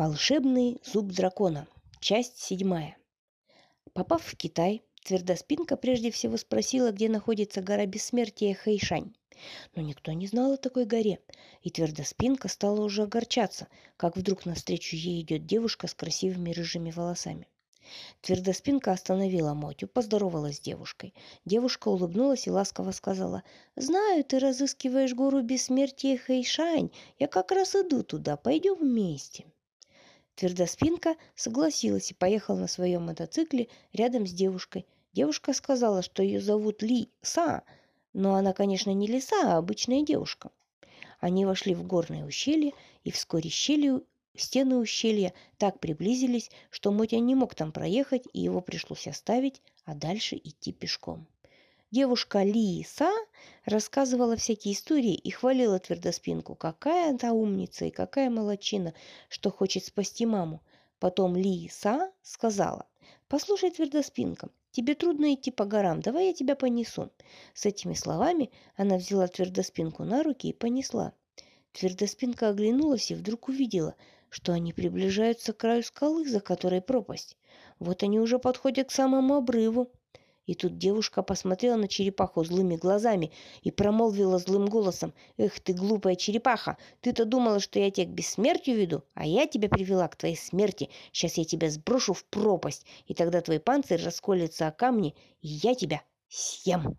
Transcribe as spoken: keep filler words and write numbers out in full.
Волшебный зуб дракона. Часть седьмая. Попав в Китай, Твердоспинка прежде всего спросила, где находится гора Бессмертия Хэйшань. Но никто не знал о такой горе, и Твердоспинка стала уже огорчаться, как вдруг навстречу ей идет девушка с красивыми рыжими волосами. Твердоспинка остановила Мотю, поздоровалась с девушкой. Девушка улыбнулась и ласково сказала: «Знаю, ты разыскиваешь гору Бессмертия Хэйшань. Я как раз иду туда. Пойдем вместе». Твердоспинка согласилась и поехала на своем мотоцикле рядом с девушкой. Девушка сказала, что ее зовут Ли-Са, но она, конечно, не лиса, а обычная девушка. Они вошли в горное ущелье, и вскоре щелью стены ущелья так приблизились, что Мотя не мог там проехать, и его пришлось оставить, а дальше идти пешком. Девушка Ли-Са рассказывала всякие истории и хвалила Твердоспинку, какая она умница и какая молодчина, что хочет спасти маму. Потом Ли-Са сказала: «Послушай, Твердоспинка, тебе трудно идти по горам, давай я тебя понесу». С этими словами она взяла Твердоспинку на руки и понесла. Твердоспинка оглянулась и вдруг увидела, что они приближаются к краю скалы, за которой пропасть. Вот они уже подходят к самому обрыву. И тут девушка посмотрела на черепаху злыми глазами и промолвила злым голосом: «Эх ты, глупая черепаха, ты-то думала, что я тебя к бессмертию веду, а я тебя привела к твоей смерти. Сейчас я тебя сброшу в пропасть, и тогда твой панцирь расколется о камни, и я тебя съем».